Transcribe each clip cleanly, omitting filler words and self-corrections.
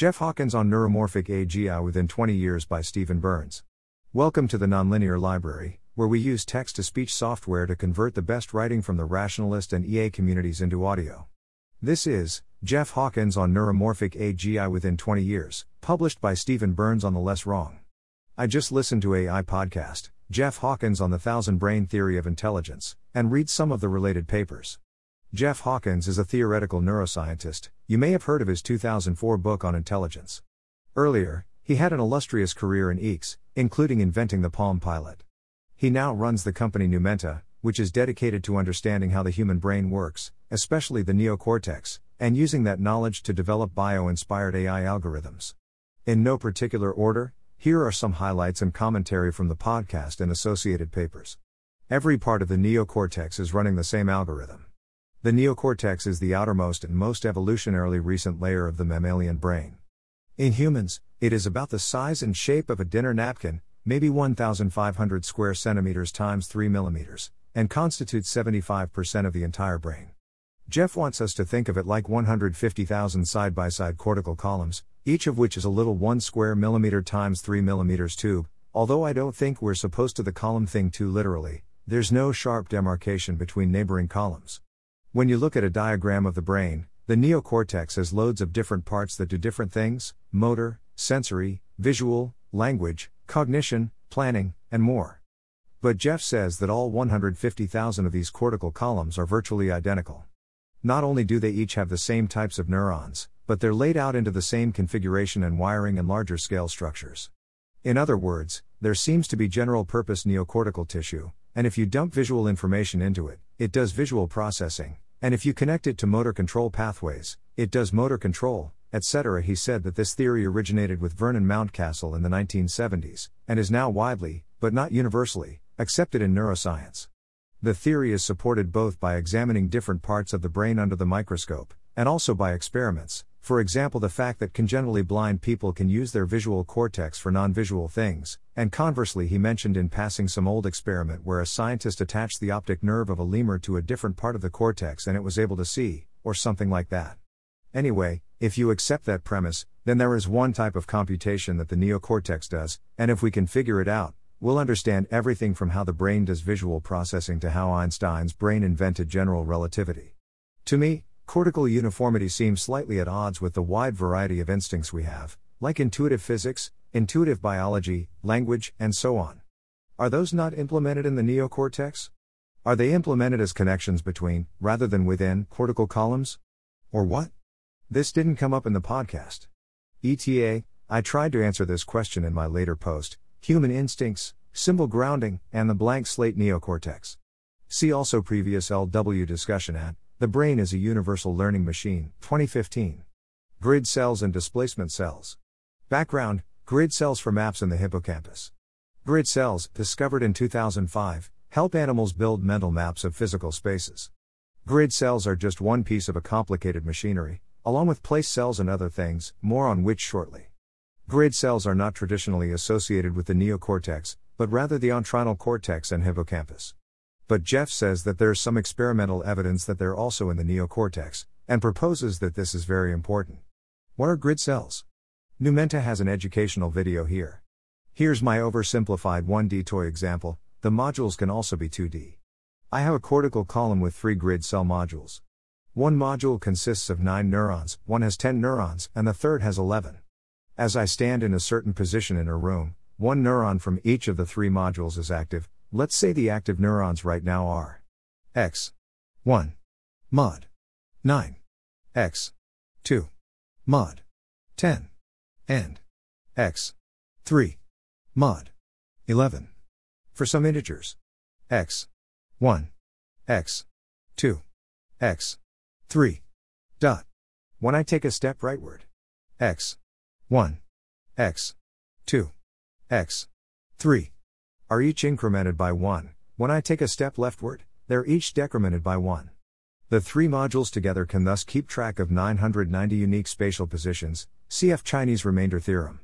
Jeff Hawkins on neuromorphic AGI within 20 years by Steven Byrnes. Welcome to the Nonlinear Library, where we use text-to-speech software to convert the best writing from the rationalist and EA communities into audio. This is Jeff Hawkins on neuromorphic AGI within 20 years, published by Steven Byrnes on the Less Wrong. I just listened to AI podcast, Jeff Hawkins on the Thousand Brain Theory of Intelligence, and read some of the related papers. Jeff Hawkins is a theoretical neuroscientist. You may have heard of his 2004 book on intelligence. Earlier, he had an illustrious career in EECS, including inventing the Palm Pilot. He now runs the company Numenta, which is dedicated to understanding how the human brain works, especially the neocortex, and using that knowledge to develop bio-inspired AI algorithms. In no particular order, here are some highlights and commentary from the podcast and associated papers. Every part of the neocortex is running the same algorithm. The neocortex is the outermost and most evolutionarily recent layer of the mammalian brain. In humans, it is about the size and shape of a dinner napkin, maybe 1,500 square centimeters times 3 millimeters, and constitutes 75% of the entire brain. Jeff wants us to think of it like 150,000 side-by-side cortical columns, each of which is a little 1 square millimeter times 3 millimeters tube, although I don't think we're supposed to the column thing too literally. There's no sharp demarcation between neighboring columns. When you look at a diagram of the brain, the neocortex has loads of different parts that do different things: motor, sensory, visual, language, cognition, planning, and more. But Jeff says that all 150,000 of these cortical columns are virtually identical. Not only do they each have the same types of neurons, but they're laid out into the same configuration and wiring and larger scale structures. In other words, there seems to be general-purpose neocortical tissue, and if you dump visual information into it, it does visual processing, and if you connect it to motor control pathways, it does motor control, etc. He said that this theory originated with Vernon Mountcastle in the 1970s, and is now widely, but not universally, accepted in neuroscience. The theory is supported both by examining different parts of the brain under the microscope, and also by experiments, for example the fact that congenitally blind people can use their visual cortex for non-visual things, and conversely he mentioned in passing some old experiment where a scientist attached the optic nerve of a lemur to a different part of the cortex and it was able to see, or something like that. Anyway, if you accept that premise, then there is one type of computation that the neocortex does, and if we can figure it out, we'll understand everything from how the brain does visual processing to how Einstein's brain invented general relativity. To me, cortical uniformity seems slightly at odds with the wide variety of instincts we have, like intuitive physics, intuitive biology, language, and so on. Are those not implemented in the neocortex? Are they implemented as connections between, rather than within, cortical columns? Or what? This didn't come up in the podcast. ETA, I tried to answer this question in my later post, Human Instincts, Symbol Grounding, and the Blank Slate Neocortex. See also previous LW discussion at The Brain is a Universal Learning Machine, 2015. Grid cells and displacement cells. Background, grid cells for maps in the hippocampus. Grid cells, discovered in 2005, help animals build mental maps of physical spaces. Grid cells are just one piece of a complicated machinery, along with place cells and other things, more on which shortly. Grid cells are not traditionally associated with the neocortex, but rather the ontrinal cortex and hippocampus. But Jeff says that there's some experimental evidence that they're also in the neocortex, and proposes that this is very important. What are grid cells? Numenta has an educational video here. Here's my oversimplified 1D toy example. The modules can also be 2D. I have a cortical column with 3 grid cell modules. One module consists of 9 neurons, one has 10 neurons, and the third has 11. As I stand in a certain position in a room, one neuron from each of the 3 modules is active. Let's say the active neurons right now are X 1 mod 9, X 2 mod 10, and X 3 mod 11. For some integers, X 1, X 2, X 3. When I take a step rightward, X 1, X 2, X 3. Are each incremented by 1. When I take a step leftward, they're each decremented by 1. The 3 modules together can thus keep track of 990 unique spatial positions, cf. Chinese remainder theorem.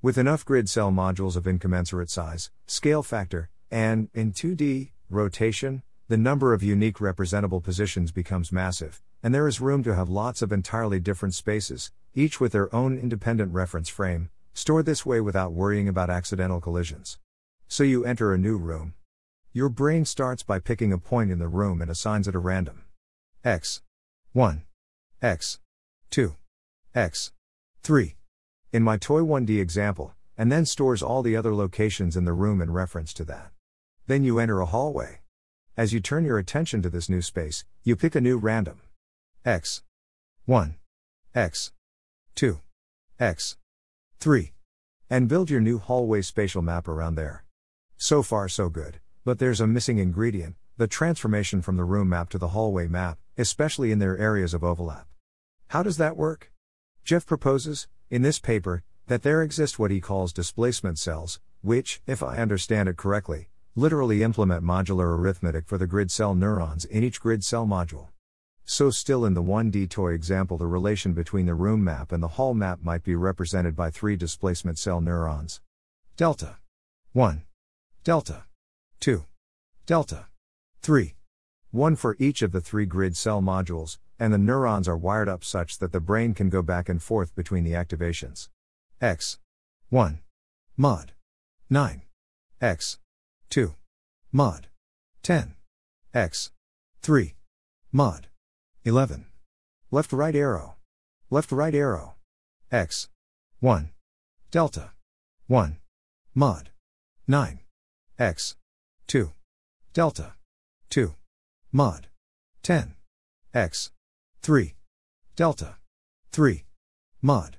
With enough grid cell modules of incommensurate size, scale factor, and, in 2D, rotation, the number of unique representable positions becomes massive, and there is room to have lots of entirely different spaces, each with their own independent reference frame, stored this way without worrying about accidental collisions. So you enter a new room. Your brain starts by picking a point in the room and assigns it a random. X. 1. X. 2. X. 3. In my toy 1D example, and then stores all the other locations in the room in reference to that. Then you enter a hallway. As you turn your attention to this new space, you pick a new random. X. 1. X. 2. X. 3. And build your new hallway spatial map around there. So far so good, but there's a missing ingredient, the transformation from the room map to the hallway map, especially in their areas of overlap. How does that work? Jeff proposes, in this paper, that there exist what he calls displacement cells, which, if I understand it correctly, literally implement modular arithmetic for the grid cell neurons in each grid cell module. So still in the 1D toy example, the relation between the room map and the hall map might be represented by 3 displacement cell neurons. Delta 1. Delta 2. Delta 3. 1 for each of the 3 grid cell modules, and the neurons are wired up such that the brain can go back and forth between the activations. X. 1. Mod. 9. X. 2. Mod. 10. X. 3. Mod. 11. Left right arrow. Left right arrow. X. 1. Delta. 1. Mod. 9. X. 2. Delta. 2. Mod. 10. X. 3. Delta. 3. Mod.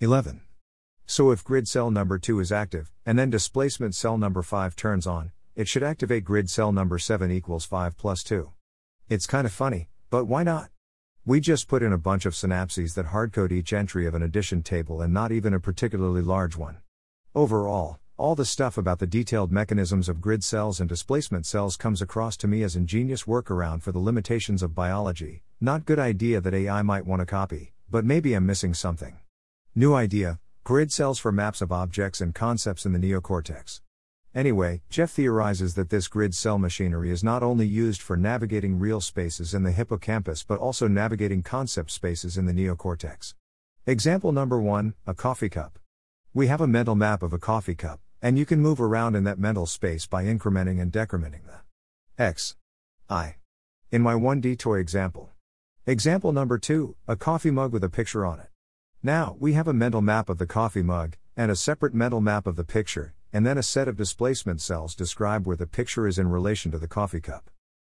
11. So if grid cell number 2 is active, and then displacement cell number 5 turns on, it should activate grid cell number 7 equals 5 plus 2. It's kind of funny, but why not? We just put in a bunch of synapses that hardcode each entry of an addition table and not even a particularly large one. Overall, all the stuff about the detailed mechanisms of grid cells and displacement cells comes across to me as ingenious workaround for the limitations of biology, not good idea that AI might want to copy, but maybe I'm missing something. New idea, grid cells for maps of objects and concepts in the neocortex. Anyway, Jeff theorizes that this grid cell machinery is not only used for navigating real spaces in the hippocampus but also navigating concept spaces in the neocortex. Example number 1, a coffee cup. We have a mental map of a coffee cup, and you can move around in that mental space by incrementing and decrementing the X, I, in my 1D toy example. Example number 2, a coffee mug with a picture on it. Now, we have a mental map of the coffee mug, and a separate mental map of the picture, and then a set of displacement cells describe where the picture is in relation to the coffee cup.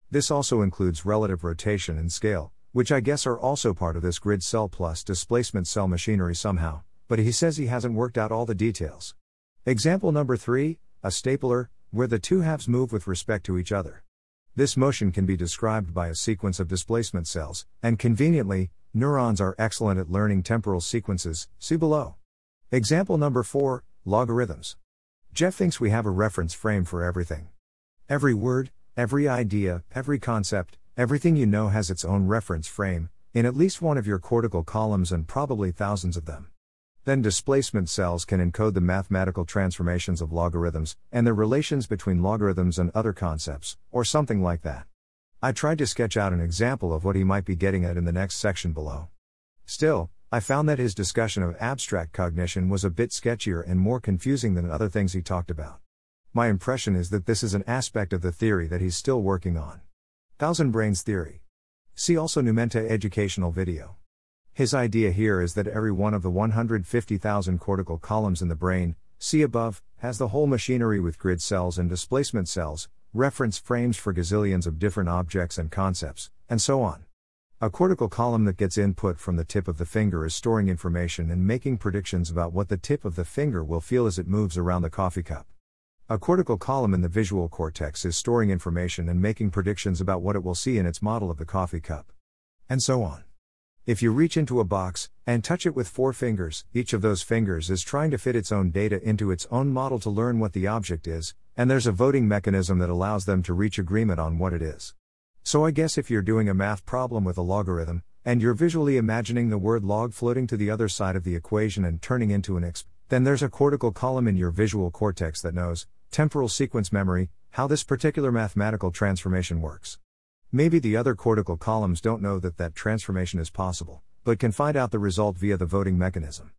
This also includes relative rotation and scale, which I guess are also part of this grid cell plus displacement cell machinery somehow, but he says he hasn't worked out all the details. Example number 3, a stapler, where the two halves move with respect to each other. This motion can be described by a sequence of displacement cells, and conveniently, neurons are excellent at learning temporal sequences, see below. Example number 4, logarithms. Jeff thinks we have a reference frame for everything. Every word, every idea, every concept, everything you know has its own reference frame, in at least one of your cortical columns and probably thousands of them. Then displacement cells can encode the mathematical transformations of logarithms, and the relations between logarithms and other concepts, or something like that. I tried to sketch out an example of what he might be getting at in the next section below. Still, I found that his discussion of abstract cognition was a bit sketchier and more confusing than other things he talked about. My impression is that this is an aspect of the theory that he's still working on. Thousand Brain Theory. See also Numenta educational video. His idea here is that every one of the 150,000 cortical columns in the brain, see above, has the whole machinery with grid cells and displacement cells, reference frames for gazillions of different objects and concepts, and so on. A cortical column that gets input from the tip of the finger is storing information and making predictions about what the tip of the finger will feel as it moves around the coffee cup. A cortical column in the visual cortex is storing information and making predictions about what it will see in its model of the coffee cup. And so on. If you reach into a box and touch it with 4 fingers, each of those fingers is trying to fit its own data into its own model to learn what the object is, and there's a voting mechanism that allows them to reach agreement on what it is. So I guess if you're doing a math problem with a logarithm, and you're visually imagining the word log floating to the other side of the equation and turning into an exp, then there's a cortical column in your visual cortex that knows, temporal sequence memory, how this particular mathematical transformation works. Maybe the other cortical columns don't know that that transformation is possible, but can find out the result via the voting mechanism.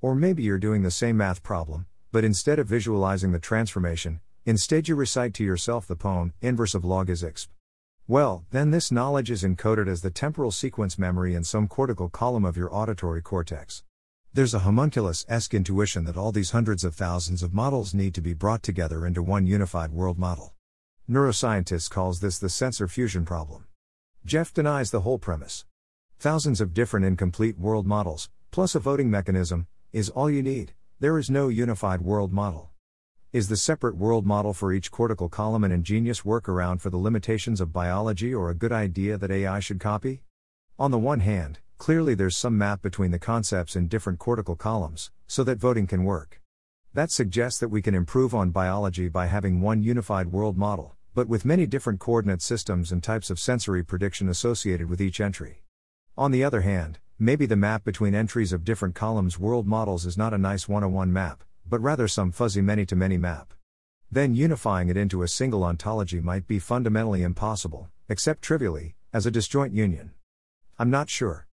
Or maybe you're doing the same math problem, but instead of visualizing the transformation, instead you recite to yourself the poem, inverse of log is exp. Well, then this knowledge is encoded as the temporal sequence memory in some cortical column of your auditory cortex. There's a homunculus-esque intuition that all these hundreds of thousands of models need to be brought together into one unified world model. Neuroscientists calls this the sensor fusion problem. Jeff denies the whole premise. Thousands of different incomplete world models, plus a voting mechanism, is all you need. There is no unified world model. Is the separate world model for each cortical column an ingenious workaround for the limitations of biology or a good idea that AI should copy? On the one hand, clearly there's some map between the concepts in different cortical columns, so that voting can work. That suggests that we can improve on biology by having one unified world model, but with many different coordinate systems and types of sensory prediction associated with each entry. On the other hand, maybe the map between entries of different columns' world models is not a nice one-to-one map, but rather some fuzzy many-to-many map. Then unifying it into a single ontology might be fundamentally impossible, except trivially, as a disjoint union. I'm not sure.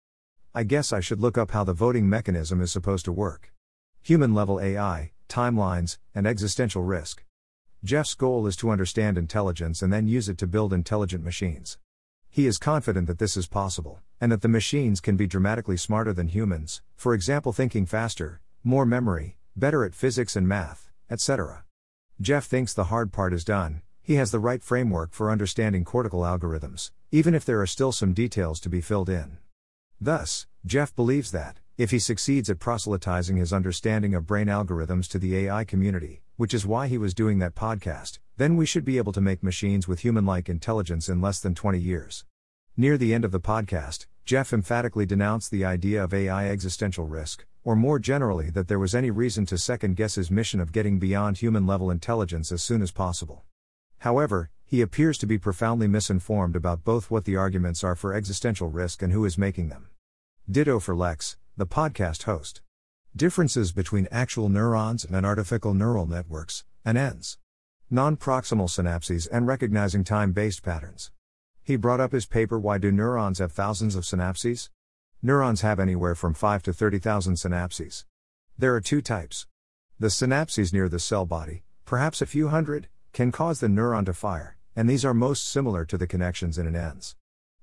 I guess I should look up how the voting mechanism is supposed to work. Human-level AI, timelines, and existential risk. Jeff's goal is to understand intelligence and then use it to build intelligent machines. He is confident that this is possible, and that the machines can be dramatically smarter than humans, for example thinking faster, more memory, better at physics and math, etc. Jeff thinks the hard part is done. He has the right framework for understanding cortical algorithms, even if there are still some details to be filled in. Thus, Jeff believes that, if he succeeds at proselytizing his understanding of brain algorithms to the AI community, which is why he was doing that podcast, then we should be able to make machines with human-like intelligence in less than 20 years. Near the end of the podcast, Jeff emphatically denounced the idea of AI existential risk, or more generally that there was any reason to second-guess his mission of getting beyond human-level intelligence as soon as possible. However, he appears to be profoundly misinformed about both what the arguments are for existential risk and who is making them. Ditto for Lex, the podcast host. Differences between actual neurons and artificial neural networks, NNs. Non-proximal synapses and recognizing time-based patterns. He brought up his paper Why Do Neurons Have Thousands of Synapses? Neurons have anywhere from 5 to 30,000 synapses. There are two types. The synapses near the cell body, perhaps a few hundred, can cause the neuron to fire, and these are most similar to the connections in NNs.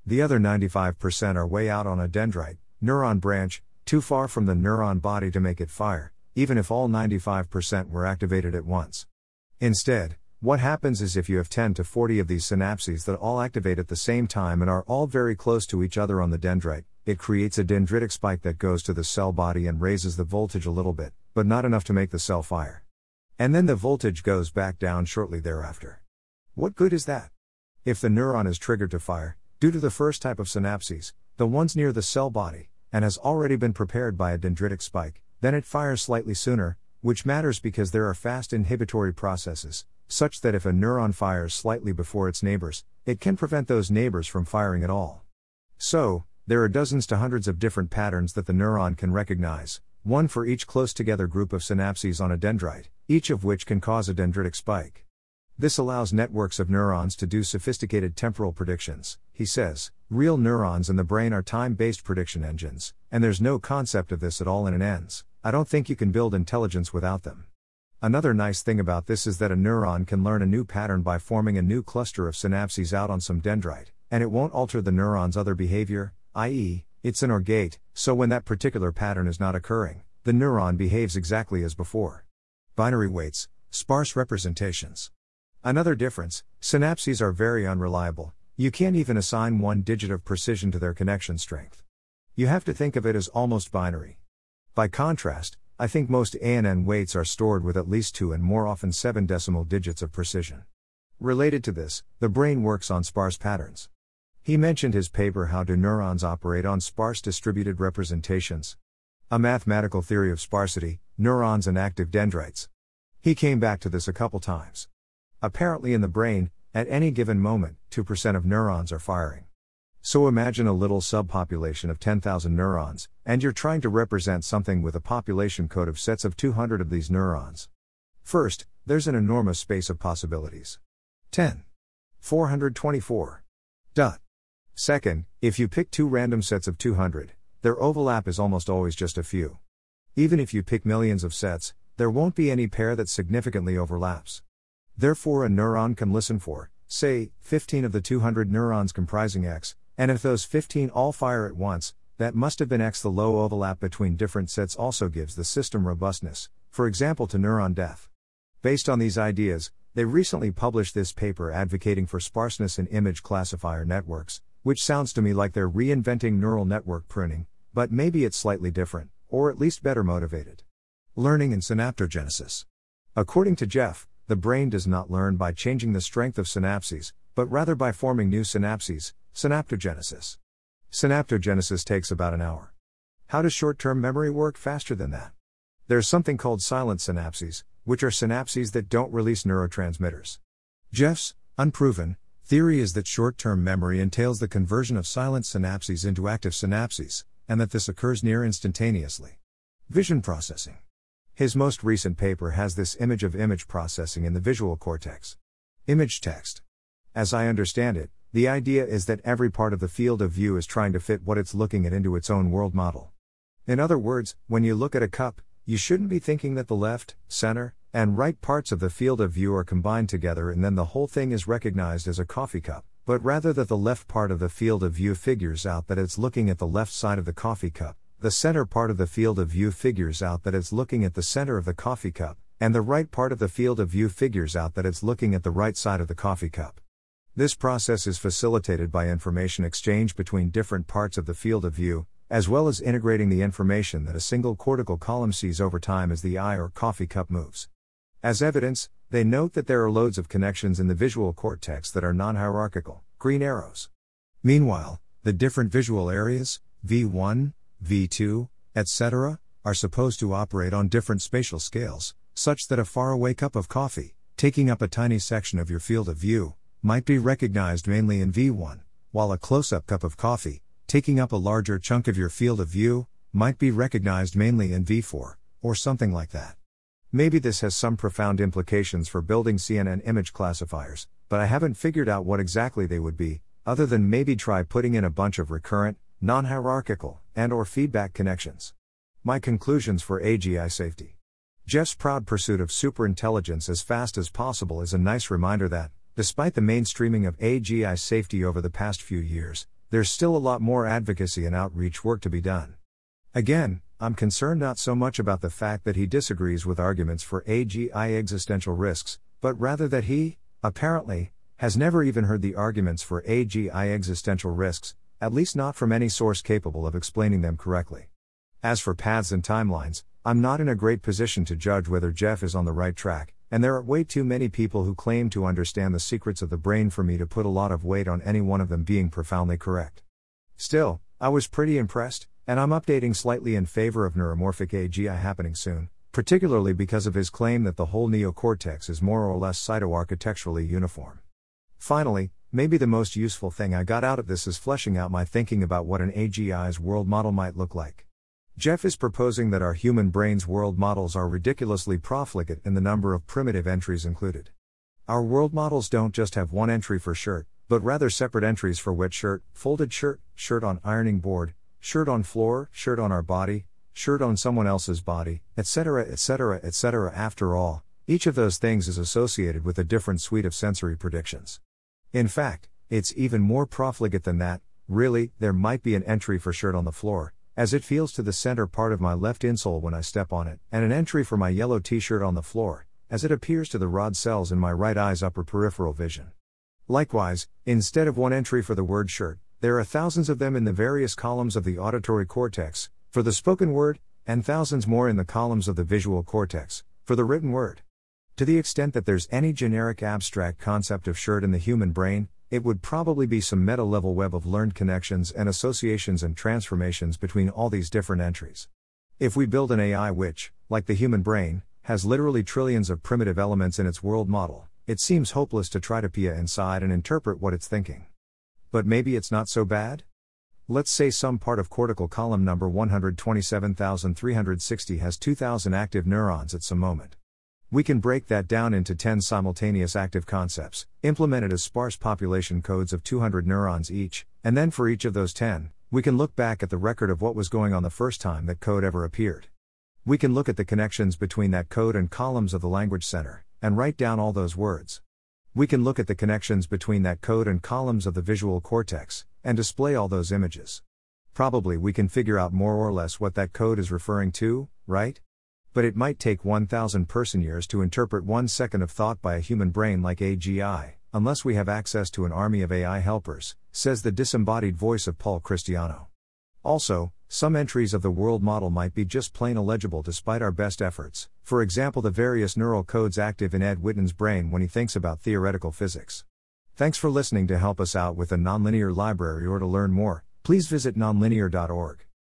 The other 95% are way out on a dendrite, neuron branch, too far from the neuron body to make it fire, even if all 95% were activated at once. Instead, what happens is if you have 10 to 40 of these synapses that all activate at the same time and are all very close to each other on the dendrite, it creates a dendritic spike that goes to the cell body and raises the voltage a little bit, but not enough to make the cell fire. And then the voltage goes back down shortly thereafter. What good is that? If the neuron is triggered to fire, due to the first type of synapses, the ones near the cell body, and has already been prepared by a dendritic spike, then it fires slightly sooner, which matters because there are fast inhibitory processes, such that if a neuron fires slightly before its neighbors, it can prevent those neighbors from firing at all. So, there are dozens to hundreds of different patterns that the neuron can recognize, one for each close-together group of synapses on a dendrite, each of which can cause a dendritic spike. This allows networks of neurons to do sophisticated temporal predictions, he says. Real neurons in the brain are time-based prediction engines, and there's no concept of this at all in NNs. I don't think you can build intelligence without them. Another nice thing about this is that a neuron can learn a new pattern by forming a new cluster of synapses out on some dendrite, and it won't alter the neuron's other behavior, i.e., it's an OR gate, so when that particular pattern is not occurring, the neuron behaves exactly as before. Binary weights, sparse representations. Another difference, synapses are very unreliable. You can't even assign one digit of precision to their connection strength. You have to think of it as almost binary. By contrast, I think most ANN weights are stored with at least 2 and more often 7 decimal digits of precision. Related to this, the brain works on sparse patterns. He mentioned his paper How Do Neurons Operate on Sparse Distributed Representations? A Mathematical Theory of Sparsity, Neurons and Active Dendrites. He came back to this a couple times. Apparently in the brain, at any given moment, 2% of neurons are firing. So imagine a little subpopulation of 10,000 neurons, and you're trying to represent something with a population code of sets of 200 of these neurons. First, there's an enormous space of possibilities. 10. 424. Second, if you pick two random sets of 200, their overlap is almost always just a few. Even if you pick millions of sets, there won't be any pair that significantly overlaps. Therefore, a neuron can listen for, say, 15 of the 200 neurons comprising X, and if those 15 all fire at once, that must have been X. The low overlap between different sets also gives the system robustness, for example to neuron death. Based on these ideas, they recently published this paper advocating for sparseness in image classifier networks, which sounds to me like they're reinventing neural network pruning, but maybe it's slightly different, or at least better motivated. Learning and synaptogenesis. According to Jeff, the brain does not learn by changing the strength of synapses, but rather by forming new synapses, synaptogenesis. Synaptogenesis takes about an hour. How does short-term memory work faster than that? There's something called silent synapses, which are synapses that don't release neurotransmitters. Jeff's, unproven, theory is that short-term memory entails the conversion of silent synapses into active synapses, and that this occurs near instantaneously. Vision processing. His most recent paper has this image of image processing in the visual cortex. Image text. As I understand it, the idea is that every part of the field of view is trying to fit what it's looking at into its own world model. In other words, when you look at a cup, you shouldn't be thinking that the left, center, and right parts of the field of view are combined together and then the whole thing is recognized as a coffee cup, but rather that the left part of the field of view figures out that it's looking at the left side of the coffee cup. The center part of the field of view figures out that it's looking at the center of the coffee cup, and the right part of the field of view figures out that it's looking at the right side of the coffee cup. This process is facilitated by information exchange between different parts of the field of view, as well as integrating the information that a single cortical column sees over time as the eye or coffee cup moves. As evidence, they note that there are loads of connections in the visual cortex that are non-hierarchical, green arrows. Meanwhile, the different visual areas, V1, V2, etc., are supposed to operate on different spatial scales, such that a faraway cup of coffee, taking up a tiny section of your field of view, might be recognized mainly in V1, while a close-up cup of coffee, taking up a larger chunk of your field of view, might be recognized mainly in V4, or something like that. Maybe this has some profound implications for building CNN image classifiers, but I haven't figured out what exactly they would be, other than maybe try putting in a bunch of recurrent, non-hierarchical, and/or feedback connections. My conclusions for AGI safety. Jeff's proud pursuit of superintelligence as fast as possible is a nice reminder that, despite the mainstreaming of AGI safety over the past few years, there's still a lot more advocacy and outreach work to be done. Again, I'm concerned not so much about the fact that he disagrees with arguments for AGI existential risks, but rather that he, apparently, has never even heard the arguments for AGI existential risks, at least not from any source capable of explaining them correctly. As for paths and timelines, I'm not in a great position to judge whether Jeff is on the right track, and there are way too many people who claim to understand the secrets of the brain for me to put a lot of weight on any one of them being profoundly correct. Still, I was pretty impressed, and I'm updating slightly in favor of neuromorphic AGI happening soon, particularly because of his claim that the whole neocortex is more or less cytoarchitecturally uniform. Finally, maybe the most useful thing I got out of this is fleshing out my thinking about what an AGI's world model might look like. Jeff is proposing that our human brain's world models are ridiculously profligate in the number of primitive entries included. Our world models don't just have one entry for shirt, but rather separate entries for wet shirt, folded shirt, shirt on ironing board, shirt on floor, shirt on our body, shirt on someone else's body, etc., etc., etc. After all, each of those things is associated with a different suite of sensory predictions. In fact, it's even more profligate than that. Really, there might be an entry for shirt on the floor, as it feels to the center part of my left insole when I step on it, and an entry for my yellow t-shirt on the floor, as it appears to the rod cells in my right eye's upper peripheral vision. Likewise, instead of one entry for the word shirt, there are thousands of them in the various columns of the auditory cortex, for the spoken word, and thousands more in the columns of the visual cortex, for the written word. To the extent that there's any generic abstract concept of shirt in the human brain, it would probably be some meta-level web of learned connections and associations and transformations between all these different entries. If we build an AI which, like the human brain, has literally trillions of primitive elements in its world model, it seems hopeless to try to peer inside and interpret what it's thinking. But maybe it's not so bad? Let's say some part of cortical column number 127,360 has 2,000 active neurons at some moment. We can break that down into 10 simultaneous active concepts, implemented as sparse population codes of 200 neurons each, and then for each of those 10, we can look back at the record of what was going on the first time that code ever appeared. We can look at the connections between that code and columns of the language center, and write down all those words. We can look at the connections between that code and columns of the visual cortex, and display all those images. Probably we can figure out more or less what that code is referring to, right? But it might take 1,000 person-years to interpret 1 second of thought by a human brain like AGI, unless we have access to an army of AI helpers, says the disembodied voice of Paul Christiano. Also, some entries of the world model might be just plain illegible despite our best efforts, for example the various neural codes active in Ed Whitten's brain when he thinks about theoretical physics. Thanks for listening. To help us out with the Nonlinear Library or to learn more, please visit nonlinear.org.